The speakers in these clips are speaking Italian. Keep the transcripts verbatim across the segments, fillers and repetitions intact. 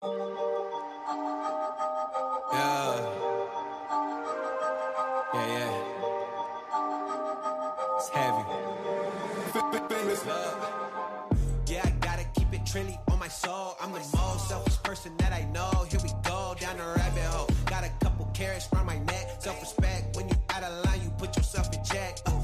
Yeah. Yeah, yeah. It's heavy. Famous love. Yeah, I gotta keep it trendy on my soul. I'm the most selfish person that I know. Here we go, down the rabbit hole. Got a couple carrots from my neck. Self-respect, when you out of line, you put yourself in check. Uh.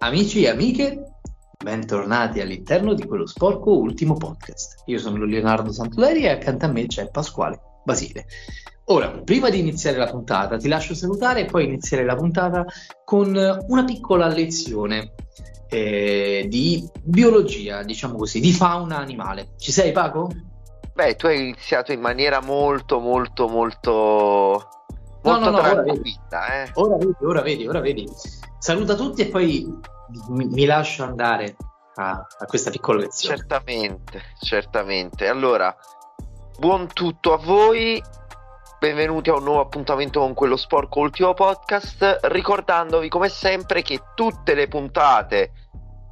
Amici e amiche, bentornati all'interno di quello sporco ultimo podcast. Io sono Leonardo Santoleri e accanto a me c'è Pasquale Basile. Ora, prima di iniziare la puntata, ti lascio salutare e poi iniziare la puntata con una piccola lezione eh, di biologia, diciamo così, di fauna animale. Ci sei, Paco? Beh, tu hai iniziato in maniera molto, molto, molto... No, no, no, ora vedi. Eh. ora vedi, ora vedi, ora vedi. Saluta tutti e poi mi, mi lascio andare a, a questa piccola lezione. Certamente, certamente. Allora, buon tutto a voi, benvenuti a un nuovo appuntamento con quello sporco ultimo podcast, ricordandovi come sempre che tutte le puntate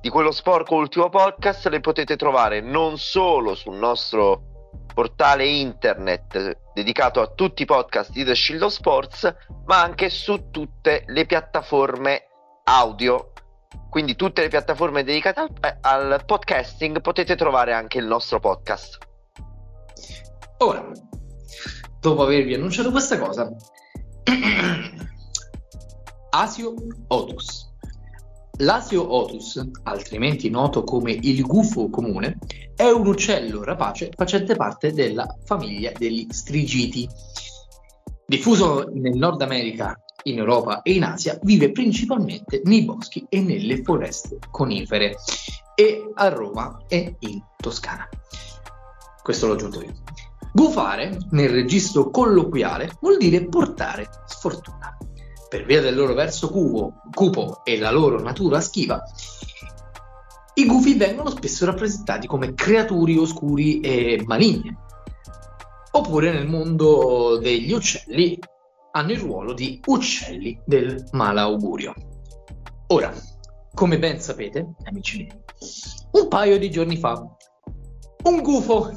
di quello sporco ultimo podcast le potete trovare non solo sul nostro portale internet dedicato a tutti i podcast di The Shield of Sports, ma anche su tutte le piattaforme audio, quindi tutte le piattaforme dedicate al, al podcasting potete trovare anche il nostro podcast. Ora, dopo avervi annunciato questa cosa, Asio Otus. L'Asio Otus, altrimenti noto come il gufo comune, è un uccello rapace facente parte della famiglia degli Strigiti. Diffuso nel Nord America, in Europa e in Asia, vive principalmente nei boschi e nelle foreste conifere, e a Roma e in Toscana. Questo l'ho aggiunto io. Gufare, nel registro colloquiale, vuol dire portare sfortuna. Per via del loro verso cupo, cupo e la loro natura schiva, i gufi vengono spesso rappresentati come creature oscuri e maligne, oppure nel mondo degli uccelli hanno il ruolo di uccelli del malaugurio. Ora, come ben sapete, amici miei, un paio di giorni fa un gufo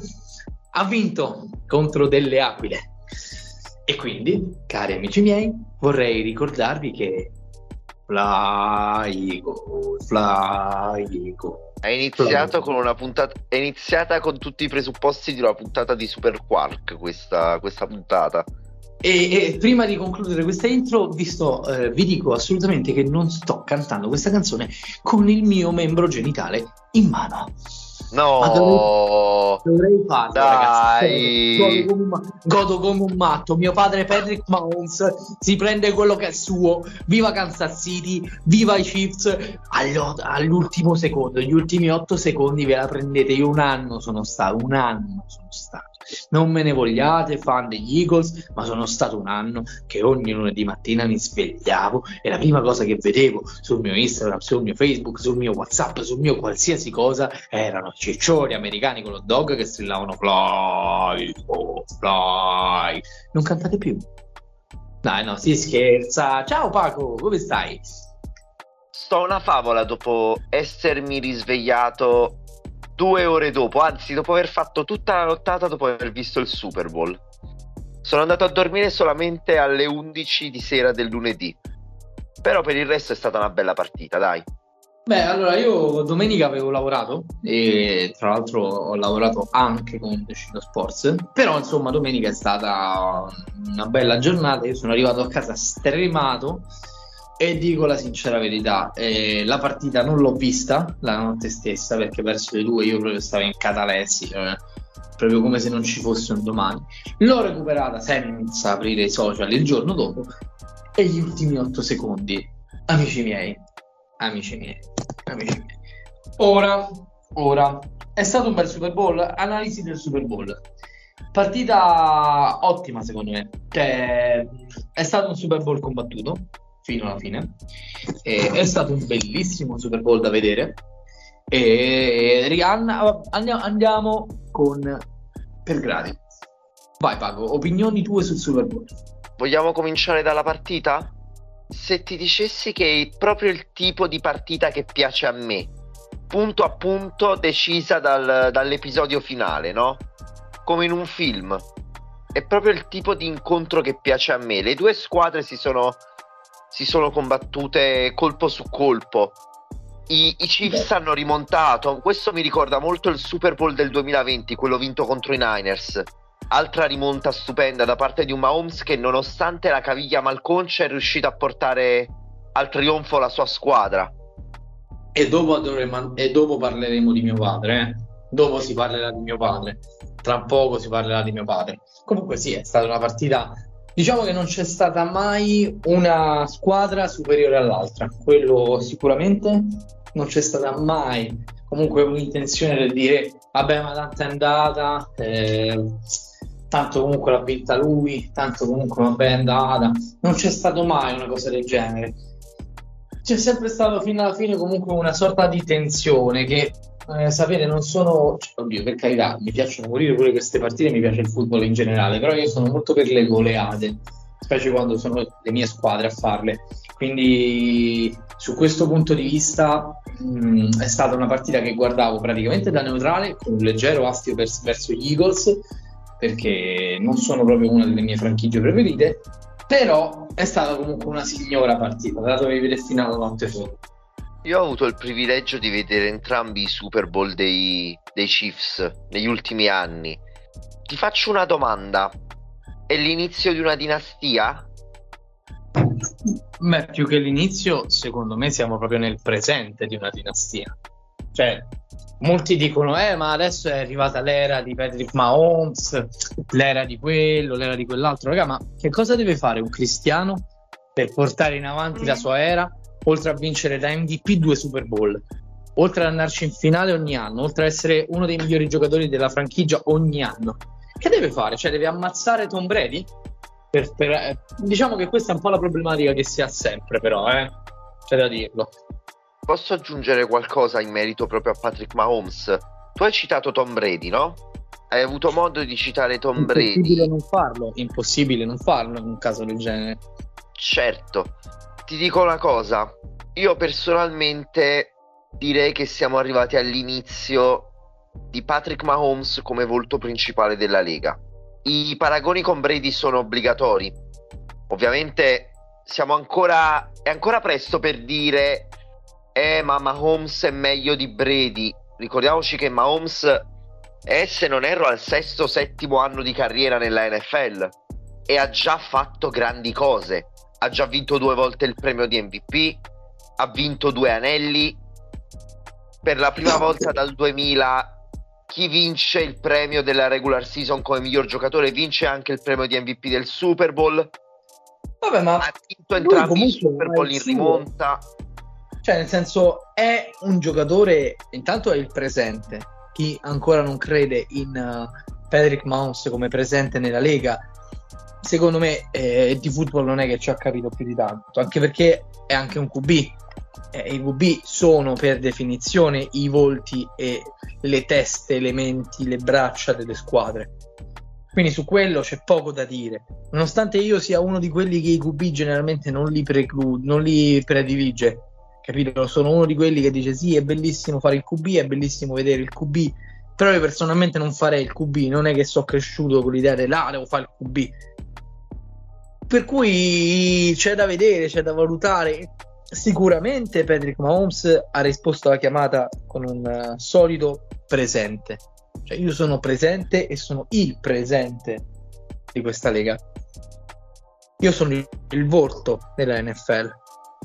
ha vinto contro delle aquile. E quindi, cari amici miei, vorrei ricordarvi che fly go, fly go. È iniziato fly go. Con una puntata, è iniziata con tutti i presupposti di una puntata di Super Quark, questa, questa puntata. E, e prima di concludere questa intro, vi, sto, eh, vi dico assolutamente che non sto cantando questa canzone con il mio membro genitale in mano. No, dovrei, dovrei farlo, dai. Ragazzi. Godo come, un, godo come un matto. Mio padre Patrick Mahomes si prende quello che è suo. Viva Kansas City, viva i Chiefs. Allo, all'ultimo secondo, gli ultimi otto secondi ve la prendete. Io un anno sono stato, un anno sono stato. Non me ne vogliate, fan degli Eagles, ma sono stato un anno che ogni lunedì mattina mi svegliavo e la prima cosa che vedevo sul mio Instagram, sul mio Facebook, sul mio WhatsApp, sul mio qualsiasi cosa erano ciccioni americani con lo dog che strillavano fly, oh, fly. Non cantate più. Dai, no, si scherza. Ciao Paco, come stai? Sto una favola dopo essermi risvegliato due ore dopo, anzi dopo aver fatto tutta la nottata, dopo aver visto il Super Bowl. Sono andato a dormire solamente alle undici di sera del lunedì, però per il resto è stata una bella partita, dai. Beh, allora io domenica avevo lavorato e tra l'altro ho lavorato anche con The Shield of Sports, però insomma domenica è stata una bella giornata. Io sono arrivato a casa stremato e dico la sincera verità, eh, la partita non l'ho vista la notte stessa perché verso le due io proprio stavo in catalessi, eh, proprio come se non ci fosse un domani. L'ho recuperata senza aprire i social il giorno dopo e gli ultimi otto secondi, amici miei, amici miei, amici miei. Ora, ora, è stato un bel Super Bowl, analisi del Super Bowl. Partita ottima secondo me, cioè, è stato un Super Bowl combattuto fino alla fine, e è stato un bellissimo Super Bowl da vedere. E Rihanna, andiamo, andiamo con per gradi. Vai Paco, opinioni tue sul Super Bowl. Vogliamo cominciare dalla partita? Se ti dicessi che è proprio il tipo di partita che piace a me, punto a punto decisa dal, dall'episodio finale, no? Come in un film. È proprio il tipo di incontro che piace a me. Le due squadre si sono, si sono combattute colpo su colpo. I, i Chiefs hanno rimontato. Questo mi ricorda molto il Super Bowl del duemilaventi, quello vinto contro i Niners. Altra rimonta stupenda da parte di un Mahomes che, nonostante la caviglia malconcia, è riuscito a portare al trionfo la sua squadra. E dopo, dovremo, e dopo parleremo di mio padre, eh? Dopo si parlerà di mio padre. Tra poco si parlerà di mio padre. Comunque sì, è stata una partita... Diciamo che non c'è stata mai una squadra superiore all'altra, quello sicuramente. Non c'è stata mai comunque un'intenzione di dire vabbè, ma tanto è andata, eh, tanto comunque l'ha vinta lui, tanto comunque vabbè è andata. Non c'è stato mai una cosa del genere. C'è sempre stato fino alla fine comunque una sorta di tensione che, eh, sapete, non sono... Cioè, oddio, per carità, mi piacciono morire pure queste partite, mi piace il football in generale, però io sono molto per le goleate, specie quando sono le mie squadre a farle. Quindi su questo punto di vista mh, è stata una partita che guardavo praticamente da neutrale, con un leggero astio per, verso gli Eagles, perché non sono proprio una delle mie franchigie preferite, però è stata comunque una signora partita, la dovevi vedere fino alla notte fuori. Io ho avuto il privilegio di vedere entrambi i Super Bowl dei, dei Chiefs negli ultimi anni. Ti faccio una domanda: è l'inizio di una dinastia? Beh, più che l'inizio, secondo me siamo proprio nel presente di una dinastia. Cioè, molti dicono eh ma adesso è arrivata l'era di Patrick Mahomes, l'era di quello, l'era di quell'altro. Raga, ma che cosa deve fare un cristiano per portare in avanti la sua era, oltre a vincere da M V P due Super Bowl, oltre ad andarci in finale ogni anno, oltre ad essere uno dei migliori giocatori della franchigia ogni anno? Che deve fare? Cioè, deve ammazzare Tom Brady? Per, per, eh, diciamo che questa è un po' la problematica che si ha sempre, però eh, c'è da dirlo. Posso aggiungere qualcosa in merito proprio a Patrick Mahomes? Tu hai citato Tom Brady, no? Hai avuto modo di citare Tom Brady. Impossibile non farlo, impossibile non farlo in un caso del genere. Certo, ti dico una cosa, io personalmente direi che siamo arrivati all'inizio di Patrick Mahomes come volto principale della Lega. I paragoni con Brady sono obbligatori. Ovviamente siamo ancora è ancora presto per dire Eh, ma Mahomes è meglio di Brady. Ricordiamoci che Mahomes è, se non erro, al sesto settimo anno di carriera nella N F L e ha già fatto grandi cose. Ha già vinto due volte il premio di M V P, ha vinto due anelli. Per la prima volta dal duemila chi vince il premio della regular season come miglior giocatore vince anche il premio di M V P del Super Bowl. Vabbè, ma ha vinto entrambi i Super Bowl in rimonta. Cioè, nel senso, è un giocatore, intanto è il presente. Chi ancora non crede in uh, Patrick Mahomes come presente nella Lega, secondo me eh, di football non è che ci ha capito più di tanto, anche perché è anche un Q B. Eh, I Q B sono per definizione i volti e le teste, le menti, le braccia delle squadre. Quindi su quello c'è poco da dire, nonostante io sia uno di quelli che i Q B generalmente non li, preclu- non li predilige. Capito? Sono uno di quelli che dice sì, è bellissimo fare il Q B, è bellissimo vedere il Q B, però io personalmente non farei il Q B, non è che sono cresciuto con l'idea dell'A, devo fare il Q B, per cui c'è da vedere, c'è da valutare. Sicuramente Patrick Mahomes ha risposto alla chiamata con un uh, solido presente. Cioè, io sono presente e sono il presente di questa Lega, io sono il, il volto della N F L,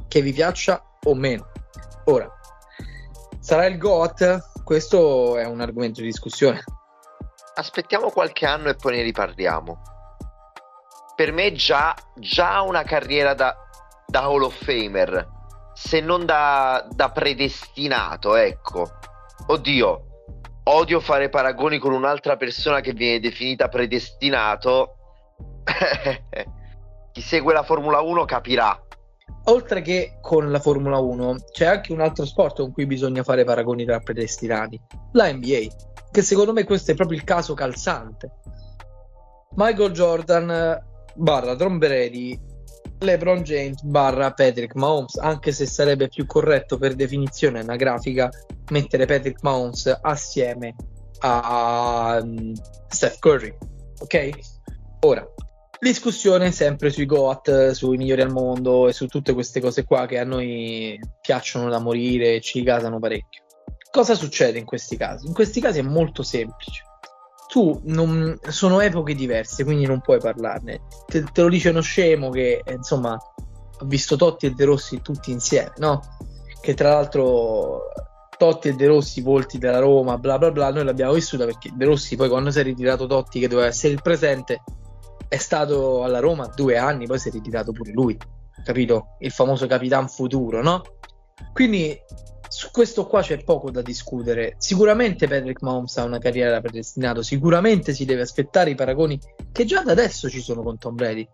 che vi piaccia o meno. Ora, sarà il GOAT? Questo è un argomento di discussione. Aspettiamo qualche anno e poi ne riparliamo. Per me già già una carriera da, da Hall of Famer, se non da, da predestinato, ecco. Oddio, odio fare paragoni con un'altra persona che viene definita predestinato. Chi segue la Formula uno capirà. Oltre che con la Formula uno c'è anche un altro sport con cui bisogna fare paragoni tra predestinati, la N B A, che secondo me questo è proprio il caso calzante. Michael Jordan barra Tom Brady, LeBron James barra Patrick Mahomes, anche se sarebbe più corretto per definizione anagrafica mettere Patrick Mahomes assieme a um, Steph Curry, ok? Ora, discussione sempre sui GOAT, sui migliori al mondo e su tutte queste cose qua che a noi piacciono da morire, ci gasano parecchio. Cosa succede in questi casi? In questi casi è molto semplice. Tu non, sono epoche diverse, quindi non puoi parlarne. Te, te lo dice uno scemo che, insomma, ha visto Totti e De Rossi tutti insieme, no? Che tra l'altro Totti e De Rossi, volti della Roma, bla bla bla, noi l'abbiamo vissuta perché De Rossi poi, quando si è ritirato Totti, che doveva essere il presente, è stato alla Roma due anni, poi si è ritirato pure lui, capito? Il famoso capitan futuro, no? Quindi su questo qua c'è poco da discutere. Sicuramente Patrick Mahomes ha una carriera predestinata, sicuramente si deve aspettare i paragoni che già da adesso ci sono con Tom Brady.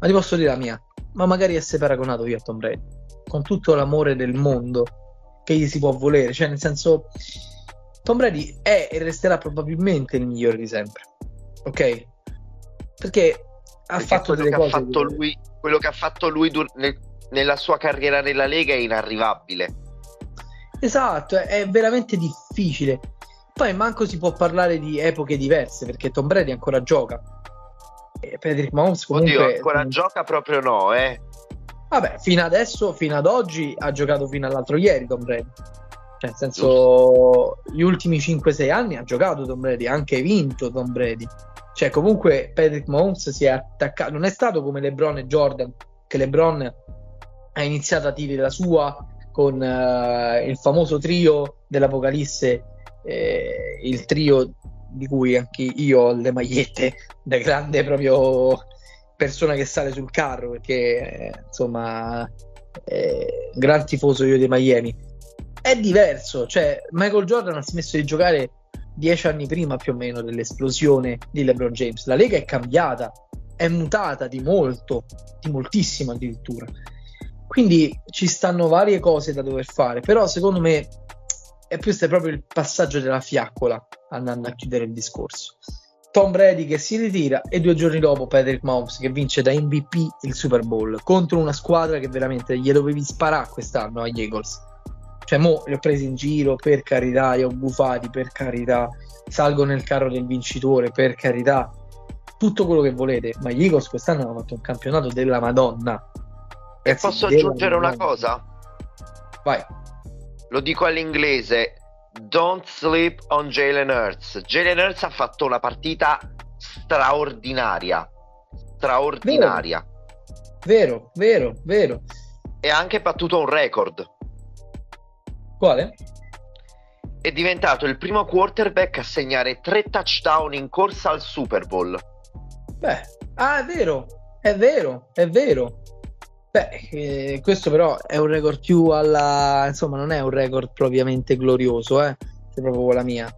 Ma ti posso dire la mia, ma magari essere paragonato io a Tom Brady, con tutto l'amore del mondo che gli si può volere, cioè nel senso, Tom Brady è e resterà probabilmente il migliore di sempre, ok? Perché ha Perché fatto delle cose, ha fatto lui, quello che ha fatto lui dur- nel, nella sua carriera nella Lega è inarrivabile. Esatto, è, è veramente difficile. Poi manco si può parlare di epoche diverse, perché Tom Brady ancora gioca e Patrick Mahomes comunque... Oddio, ancora comunque... gioca proprio no, eh vabbè, fino adesso, fino ad oggi ha giocato fino all'altro ieri Tom Brady, nel senso, gli ultimi cinque sei anni ha giocato Tom Brady, ha anche vinto Tom Brady. Cioè, comunque Patrick Mahomes si è attaccato, non è stato come LeBron e Jordan, che LeBron ha iniziato a dire la sua con uh, il famoso trio dell'Apocalisse, eh, il trio di cui anche io ho le magliette, da grande proprio persona che sale sul carro, perché eh, insomma, eh, gran tifoso io dei Miami. È diverso, cioè Michael Jordan ha smesso di giocare dieci anni prima più o meno dell'esplosione di LeBron James. La Lega è cambiata, è mutata di molto, di moltissimo addirittura, quindi ci stanno varie cose da dover fare, però secondo me è più è proprio il passaggio della fiaccola, andando a chiudere il discorso. Tom Brady che si ritira e due giorni dopo Patrick Mahomes che vince da M V P il Super Bowl contro una squadra che veramente gli dovevi sparare quest'anno, agli Eagles. Cioè, mo li ho presi in giro, per carità, li ho buffati, per carità, salgo nel carro del vincitore, per carità, tutto quello che volete, ma gli Eagles quest'anno hanno fatto un campionato della Madonna. E Ragazzi, posso aggiungere Madonna. Una cosa? Vai. Lo dico all'inglese, don't sleep on Jalen Hurts. Jalen Hurts ha fatto una partita straordinaria, straordinaria. Vero, vero, vero. vero. E ha anche battuto un record. Quale? È diventato il primo quarterback a segnare tre touchdown in corsa al Super Bowl. Beh, ah, è vero, è vero, è vero. Beh, eh, questo però è un record più alla... Insomma, non è un record propriamente glorioso, eh. È proprio la mia.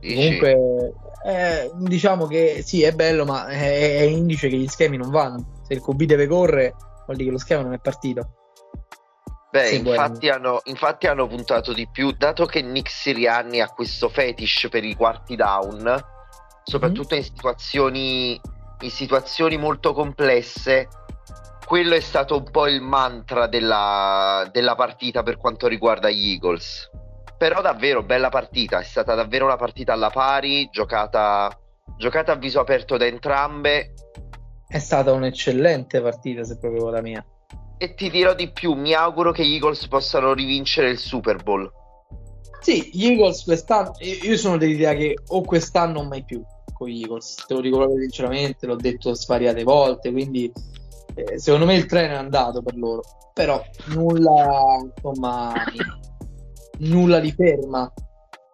Dici? Comunque, eh, diciamo che sì, è bello, ma è, è indice che gli schemi non vanno. Se il Q B deve correre, vuol dire che lo schema non è partito. Beh, sì, infatti, hanno, infatti hanno puntato di più, dato che Nick Sirianni ha questo fetish per i quarti down, soprattutto mm-hmm. in situazioni in situazioni molto complesse. Quello è stato un po' il mantra della, della partita per quanto riguarda gli Eagles. Però davvero bella partita, è stata davvero una partita alla pari, giocata, giocata a viso aperto da entrambe. È stata un'eccellente partita, se proprio la mia. E ti dirò di più, mi auguro che gli Eagles possano rivincere il Super Bowl. Sì, gli Eagles quest'anno, io sono dell'idea che o quest'anno o mai più con gli Eagles, te lo dico proprio sinceramente, l'ho detto svariate volte, quindi eh, secondo me il treno è andato per loro, però nulla, insomma, nulla li ferma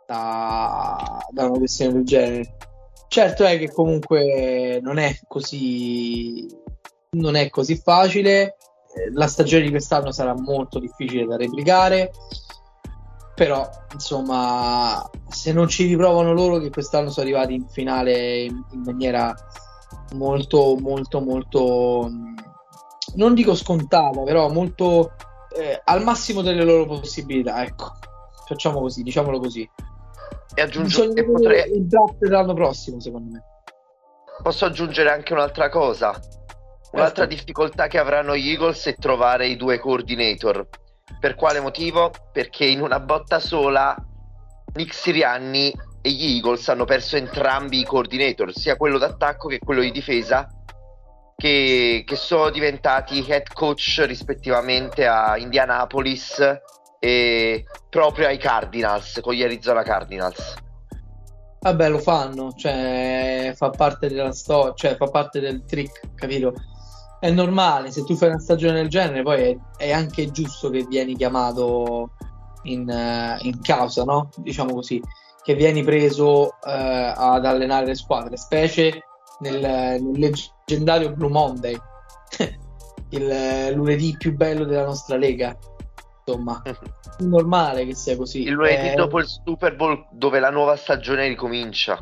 da, da una questione del genere. Certo è che comunque non è così, non è così facile. La stagione di quest'anno sarà molto difficile da replicare, però insomma, se non ci riprovano loro, che quest'anno sono arrivati in finale in, in maniera molto molto molto, non dico scontata, però molto eh, al massimo delle loro possibilità, ecco, facciamo così, diciamolo così. E aggiungo che potrei... il draft dell'anno prossimo, secondo me. Posso aggiungere anche un'altra cosa? Un'altra difficoltà che avranno gli Eagles è trovare i due coordinator. Per quale motivo? Perché in una botta sola Nick Sirianni e gli Eagles hanno perso entrambi i coordinator, sia quello d'attacco che quello di difesa, che, che sono diventati head coach rispettivamente a Indianapolis e proprio ai Cardinals, con gli Arizona Cardinals. Vabbè, lo fanno, cioè fa parte della storia, cioè fa parte del trick, capito? È normale, se tu fai una stagione del genere poi è, è anche giusto che vieni chiamato in, in causa, no? Diciamo così, che vieni preso eh, ad allenare le squadre, specie nel, nel leggendario Blue Monday, il lunedì più bello della nostra lega. Insomma, è normale che sia così. Il lunedì eh... dopo il Super Bowl, dove la nuova stagione ricomincia.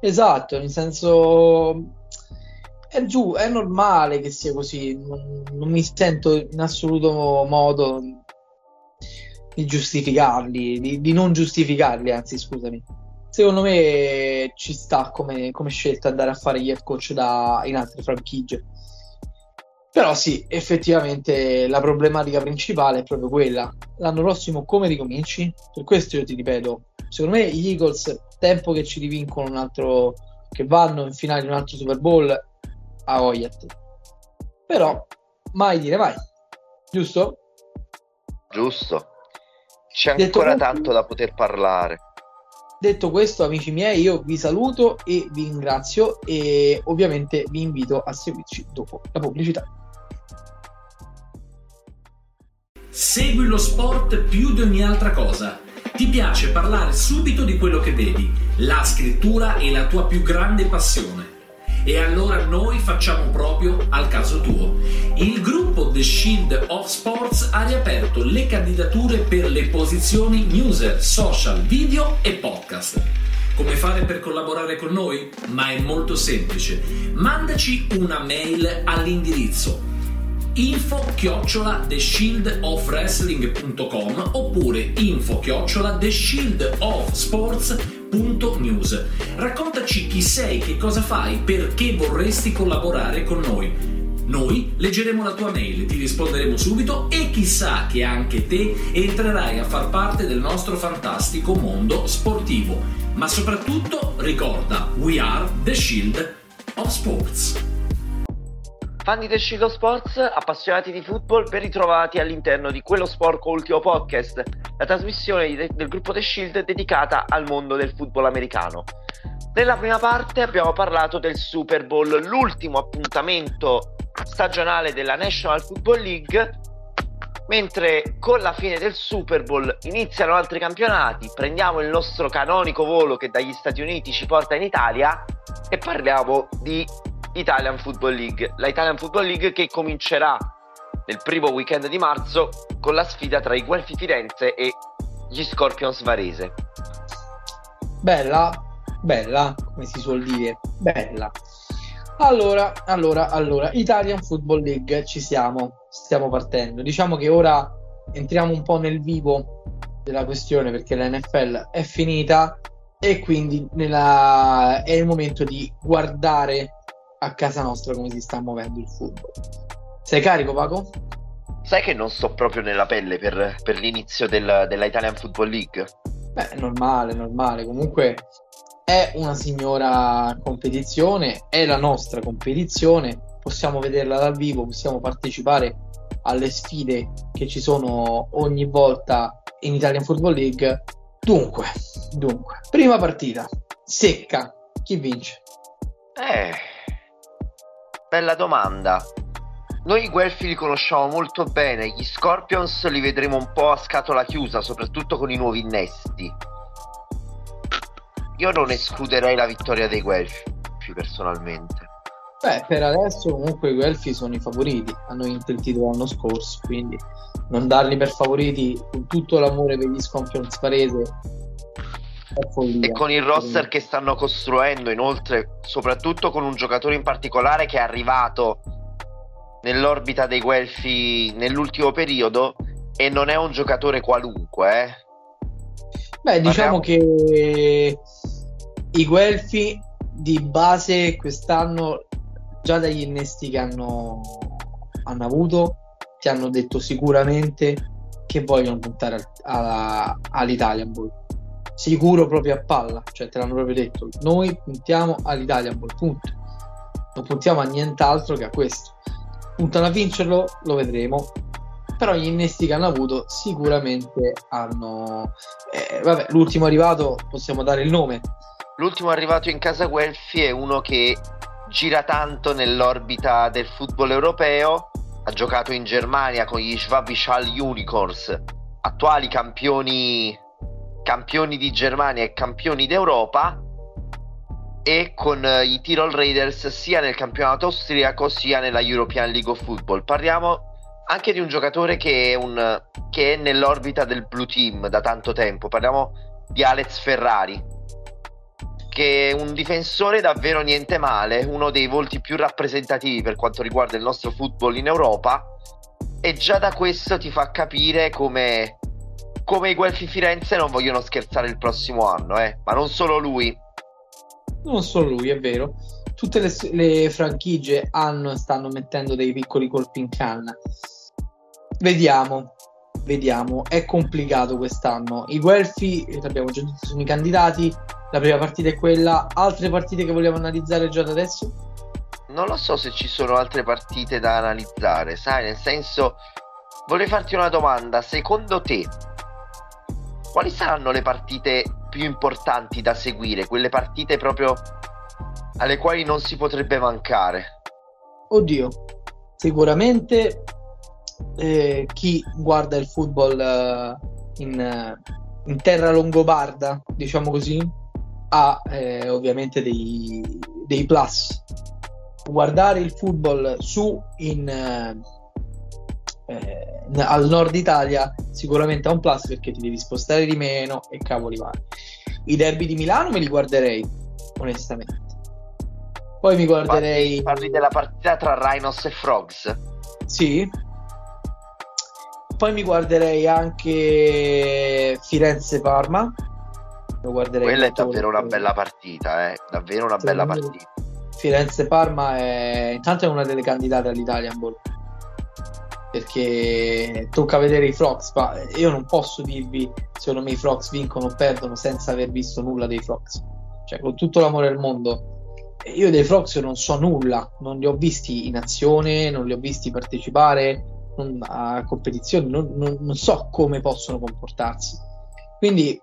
Esatto, nel senso... È giù, è normale che sia così, non, non mi sento in assoluto modo di giustificarli, di, di non giustificarli, anzi scusami. Secondo me ci sta come, come scelta andare a fare gli head coach da, in altre franchigie. Però sì, effettivamente la problematica principale è proprio quella. L'anno prossimo come ricominci? Per questo io ti ripeto, secondo me gli Eagles, tempo che ci rivincono un altro, che vanno in finale di un altro Super Bowl, a Oyat. Però mai dire mai, giusto? Giusto, c'è detto ancora questo, tanto da poter parlare. Detto questo, amici miei, io vi saluto e vi ringrazio e ovviamente vi invito a seguirci dopo la pubblicità. Segui lo sport più di ogni altra cosa. Ti piace parlare subito di quello che vedi. La scrittura è la tua più grande passione. E allora noi facciamo proprio al caso tuo. Il gruppo The Shield of Sports ha riaperto le candidature per le posizioni newser, social, video e podcast. Come fare per collaborare con noi? Ma è molto semplice. Mandaci una mail all'indirizzo info chiocciola the shield of wrestling punto com oppure info chiocciola the shield of sports punto news. Raccontaci chi sei, che cosa fai, perché vorresti collaborare con noi. Noi leggeremo la tua mail, ti risponderemo subito e chissà che anche te entrerai a far parte del nostro fantastico mondo sportivo. Ma soprattutto ricorda, we are the Shield of Sports. Fan di The Shield of Sports, appassionati di football, ben ritrovati all'interno di Quello Sporco Ultimo Podcast, la trasmissione de- del gruppo The Shield dedicata al mondo del football americano. Nella prima parte abbiamo parlato del Super Bowl, l'ultimo appuntamento stagionale della National Football League, mentre con la fine del Super Bowl iniziano altri campionati. Prendiamo il nostro canonico volo che dagli Stati Uniti ci porta in Italia e parliamo di Italian Football League, la Italian Football League che comincerà nel primo weekend di marzo con la sfida tra i Guelfi Firenze e gli Scorpions Varese. Bella, bella, come si suol dire, bella. Allora, allora, allora, Italian Football League, ci siamo, stiamo partendo. Diciamo che ora entriamo un po' nel vivo della questione perché la N F L è finita e quindi nella... è il momento di guardare a casa nostra come si sta muovendo il football. Sei carico, Paco? Sai che non sto proprio nella pelle per, per l'inizio del, della Italian Football League. Beh, normale, normale. Comunque è una signora competizione, è la nostra competizione, possiamo vederla dal vivo, possiamo partecipare alle sfide che ci sono ogni volta in Italian Football League. Dunque, dunque, prima partita secca, chi vince? Eh... Bella domanda. Noi i Guelfi li conosciamo molto bene, gli Scorpions li vedremo un po' a scatola chiusa, soprattutto con i nuovi innesti. Io non escluderei la vittoria dei Guelfi personalmente. Beh, per adesso comunque i Guelfi sono i favoriti, hanno vinto il titolo l'anno scorso, quindi non darli per favoriti con tutto l'amore per gli Scorpions Varese. E con il roster che stanno costruendo, inoltre, soprattutto con un giocatore in particolare che è arrivato nell'orbita dei Guelfi nell'ultimo periodo e non è un giocatore qualunque. Eh. Beh, diciamo Parliamo. che i Guelfi di base quest'anno già dagli innesti che hanno, hanno avuto ti hanno detto sicuramente che vogliono puntare alla, all'Italian Bowl, sicuro proprio a palla, cioè te l'hanno proprio detto: noi puntiamo all'Italian Bowl, punto, non puntiamo a nient'altro che a questo. Puntano a vincerlo, lo vedremo, però gli innesti che hanno avuto sicuramente hanno eh, vabbè, l'ultimo arrivato, possiamo dare il nome, l'ultimo arrivato in casa Guelfi è uno che gira tanto nell'orbita del football europeo, ha giocato in Germania con gli Schwabischal Unicorns, attuali campioni campioni di Germania e campioni d'Europa, e con i Tirol Raiders sia nel campionato austriaco sia nella European League of Football. Parliamo anche di un giocatore che è, un, che è nell'orbita del Blue Team da tanto tempo, parliamo di Alex Ferrari, che è un difensore davvero niente male, uno dei volti più rappresentativi per quanto riguarda il nostro football in Europa, e già da questo ti fa capire come, come i Guelfi Firenze non vogliono scherzare il prossimo anno, eh? Ma non solo lui. Non solo lui, è vero. Tutte le, le franchigie hanno, stanno mettendo dei piccoli colpi in canna. Vediamo, vediamo. È complicato quest'anno. I Guelfi, l'abbiamo già detto, sono i candidati. La prima partita è quella. Altre partite che vogliamo analizzare già da adesso? Non lo so se ci sono altre partite da analizzare, sai? Nel senso, vorrei farti una domanda. Secondo te, quali saranno le partite più importanti da seguire? Quelle partite proprio alle quali non si potrebbe mancare? Oddio, sicuramente eh, chi guarda il football eh, in, in terra longobarda, diciamo così, ha eh, ovviamente dei, dei plus. Guardare il football su in eh, al nord Italia sicuramente ha un plus, perché ti devi spostare di meno e cavoli vari. I derby di Milano me li guarderei onestamente, poi mi guarderei... Parli della partita tra Rhinos e Frogs? Sì, poi mi guarderei anche Firenze Parma, lo guarderei. Quella è davvero una bella partita, eh? Davvero una bella partita. Firenze Parma è... intanto è una delle candidate all'Italian Bowl, perché tocca vedere i Frogs, ma io non posso dirvi secondo me i Frogs vincono o perdono senza aver visto nulla dei Frogs, cioè con tutto l'amore del mondo io dei Frogs non so nulla, non li ho visti in azione, non li ho visti partecipare non, a competizioni, non, non, non so come possono comportarsi, quindi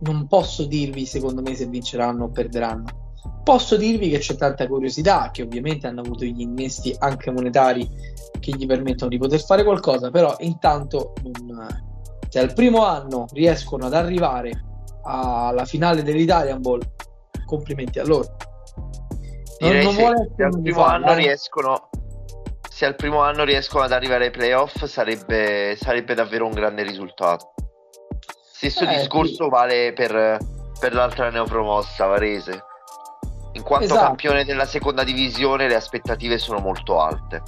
non posso dirvi secondo me se vinceranno o perderanno. Posso dirvi che c'è tanta curiosità, che ovviamente hanno avuto gli innesti anche monetari che gli permettono di poter fare qualcosa, però intanto non... se al primo anno riescono ad arrivare alla finale dell'Italian Bowl, complimenti a loro. Non, non se, se, al primo anno fare... riescono, se al primo anno riescono ad arrivare ai playoff sarebbe, sarebbe davvero un grande risultato. Stesso eh, discorso sì. vale per, per l'altra neopromossa Varese. In quanto esatto. campione della seconda divisione le aspettative sono molto alte.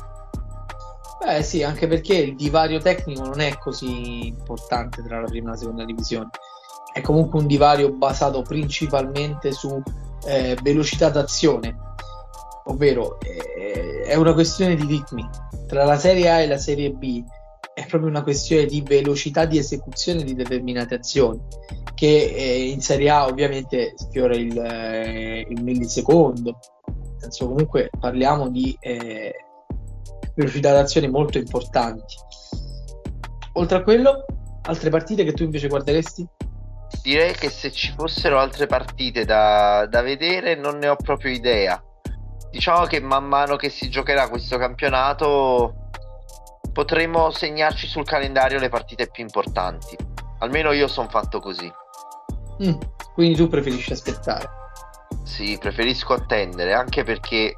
Beh sì, anche perché il divario tecnico non è così importante tra la prima e la seconda divisione, è comunque un divario basato principalmente su eh, velocità d'azione, ovvero eh, è una questione di ritmi tra la serie A e la serie B, è proprio una questione di velocità di esecuzione di determinate azioni, che eh, in Serie A ovviamente sfiora il, eh, il millisecondo, nel senso comunque parliamo di eh, velocità d'azione molto importanti. Oltre a quello, altre partite che tu invece guarderesti? Direi che se ci fossero altre partite da, da vedere non ne ho proprio idea. Diciamo che man mano che si giocherà questo campionato potremo segnarci sul calendario le partite più importanti. Almeno io sono fatto così. Mm, quindi tu preferisci aspettare? Sì, preferisco attendere, anche perché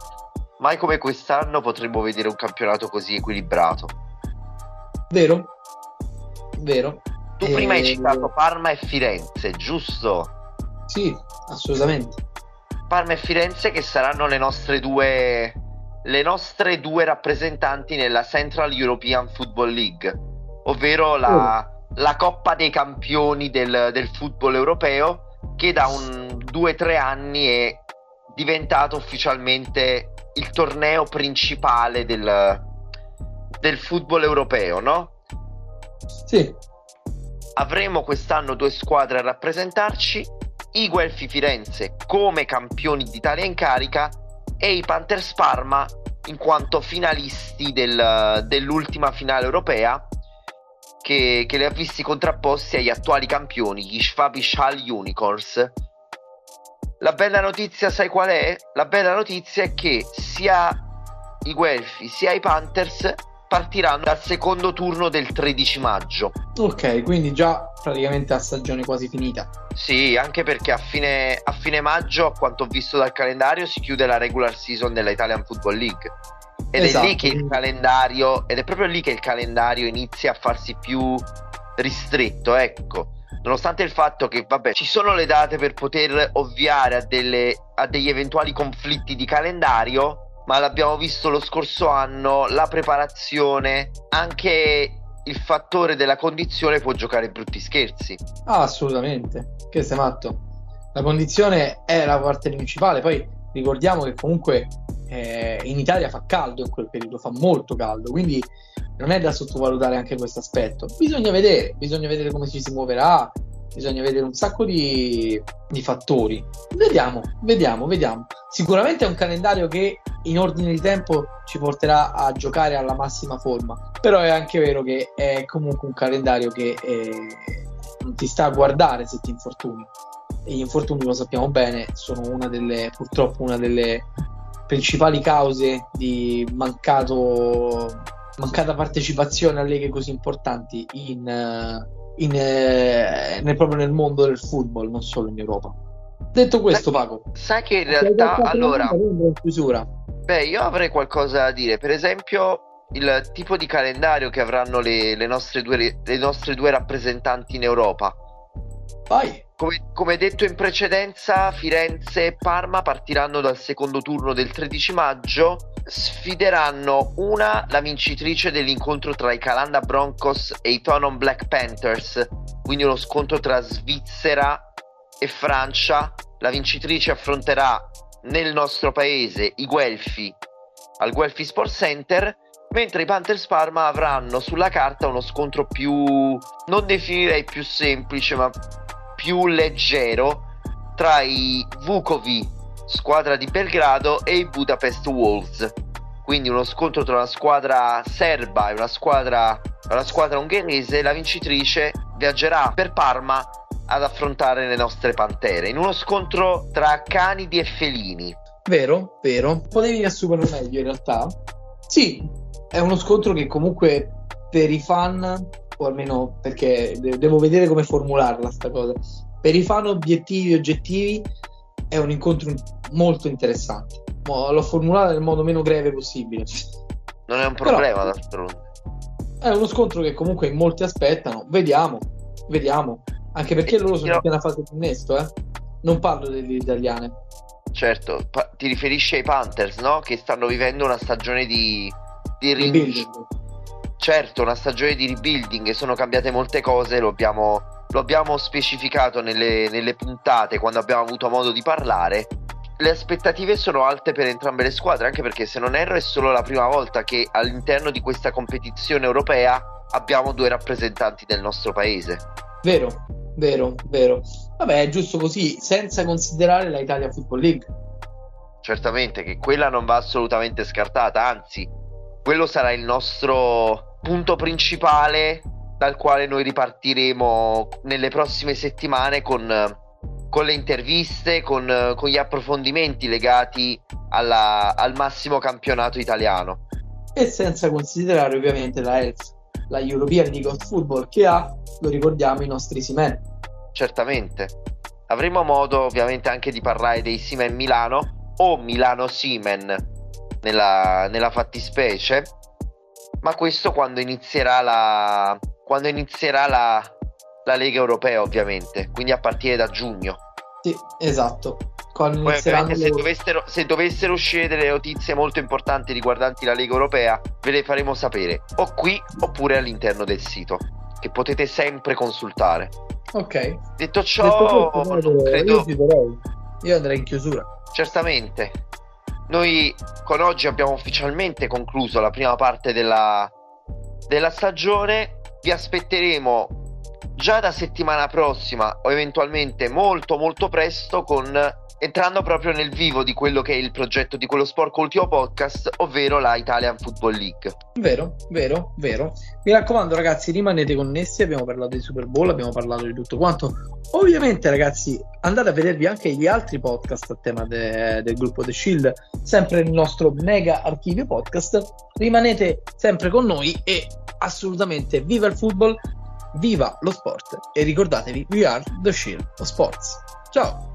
mai come quest'anno potremmo vedere un campionato così equilibrato. Vero? Vero. Tu eh, prima hai citato Parma e Firenze, giusto? Sì, assolutamente. Parma e Firenze che saranno le nostre due... le nostre due rappresentanti nella Central European Football League, ovvero la, oh. la Coppa dei Campioni del, del football europeo, che da un due tre anni è diventata ufficialmente il torneo principale del, del football europeo, no? Sì. Avremo quest'anno due squadre a rappresentarci, i Guelfi Firenze come campioni d'Italia in carica e i Panthers Parma in quanto finalisti del, dell'ultima finale europea che, che li ha visti contrapposti agli attuali campioni, gli Schwabischal Unicorns. La bella notizia sai qual è? La bella notizia è che sia i Guelfi sia i Panthers partiranno dal secondo turno del tredici maggio. Ok, quindi già praticamente a stagione quasi finita. Sì, anche perché a fine, a fine maggio, a quanto ho visto dal calendario, si chiude la regular season della Italian Football League. Ed esatto. È lì che il calendario, ed è proprio lì che il calendario inizia a farsi più ristretto, ecco. Nonostante il fatto che, vabbè, ci sono le date per poter ovviare a, delle, a degli eventuali conflitti di calendario, ma l'abbiamo visto lo scorso anno, la preparazione, anche il fattore della condizione può giocare brutti scherzi. Ah, assolutamente, che sei matto. La condizione è la parte principale, poi ricordiamo che comunque eh, in Italia fa caldo in quel periodo, fa molto caldo, quindi non è da sottovalutare anche questo aspetto. Bisogna vedere, bisogna vedere come ci si muoverà, bisogna vedere un sacco di, di fattori. Vediamo, vediamo, vediamo. Sicuramente è un calendario che in ordine di tempo ci porterà a giocare alla massima forma, però è anche vero che è comunque un calendario che eh, non ti sta a guardare se ti infortuni, e gli infortuni, lo sappiamo bene, sono una delle, purtroppo una delle principali cause di mancato, mancata partecipazione a leghe così importanti in, in, nel, proprio nel mondo del football, non solo in Europa. Detto questo, sai, Paco, sai che in realtà, allora, chiusura. Beh, io avrei qualcosa da dire. Per esempio, il tipo di calendario che avranno le, le, nostre, due, le nostre due rappresentanti in Europa. Vai. Come, come detto in precedenza, Firenze e Parma partiranno dal secondo turno del tredici maggio. Sfideranno una la vincitrice dell'incontro tra i Calanda Broncos e i Tonon Black Panthers, quindi uno scontro tra Svizzera e Francia. La vincitrice affronterà nel nostro paese i Guelfi al Guelfi Sports Center, mentre i Panthers Parma avranno sulla carta uno scontro più, non definirei più semplice, ma più leggero, tra i Vukovi, squadra di Belgrado, e i Budapest Wolves, quindi uno scontro tra una squadra serba e una squadra, una squadra ungherese. La vincitrice viaggerà per Parma ad affrontare le nostre pantere in uno scontro tra canidi e felini. Vero, vero. Potevi riassumerlo meglio in realtà. Sì, è uno scontro che comunque per i fan, o almeno perché de- devo vedere come formularla sta cosa, per i fan obiettivi oggettivi è un incontro molto interessante. L'ho formulata nel modo meno breve possibile. Non è un problema d'altronde. È uno scontro che comunque in molti aspettano. Vediamo, vediamo. Anche perché loro sono in piena fase di innesto, eh? Non parlo delle italiane. Certo, pa- ti riferisci ai Panthers, no? Che stanno vivendo una stagione di, di rebuilding. Certo, una stagione di rebuilding, e sono cambiate molte cose, lo abbiamo, lo abbiamo specificato nelle, nelle puntate quando abbiamo avuto modo di parlare. Le aspettative sono alte per entrambe le squadre, anche perché, se non erro, è solo la prima volta che all'interno di questa competizione europea abbiamo due rappresentanti del nostro paese. Vero. Vero, vero. Vabbè, è giusto così, senza considerare la Italia Football League. Certamente, che quella non va assolutamente scartata, anzi, quello sarà il nostro punto principale dal quale noi ripartiremo nelle prossime settimane con, con le interviste, con, con gli approfondimenti legati alla, al massimo campionato italiano. E senza considerare ovviamente la E L F, la European League of Football, che ha, lo ricordiamo, i nostri Seamen. Certamente. Avremo modo ovviamente anche di parlare dei Seamen Milano, o Milano Seamen nella, nella fattispecie, ma questo quando inizierà la quando inizierà la, la Lega Europea, ovviamente, quindi a partire da giugno. Sì, esatto. Quando Poi, inizieranno le... se, dovessero, se dovessero uscire delle notizie molto importanti riguardanti la Lega Europea, ve le faremo sapere o qui oppure all'interno del sito, che potete sempre consultare. Ok. Detto ciò, detto questo, non credo... io, chiuderei. io andrei in chiusura. Certamente. Noi con oggi abbiamo ufficialmente concluso la prima parte della, della stagione. Vi aspetteremo già da settimana prossima o eventualmente molto molto presto, con entrando proprio nel vivo di quello che è il progetto di Quello Sporco Ultimo Podcast, ovvero la Italian Football League. Vero, vero, vero. Mi raccomando ragazzi, rimanete connessi, abbiamo parlato di Super Bowl, abbiamo parlato di tutto quanto. Ovviamente ragazzi, andate a vedervi anche gli altri podcast a tema de- del gruppo The Shield, sempre il nostro mega archivio podcast. Rimanete sempre con noi e assolutamente viva il football, viva lo sport e ricordatevi, we are The Shield of Sports. Ciao!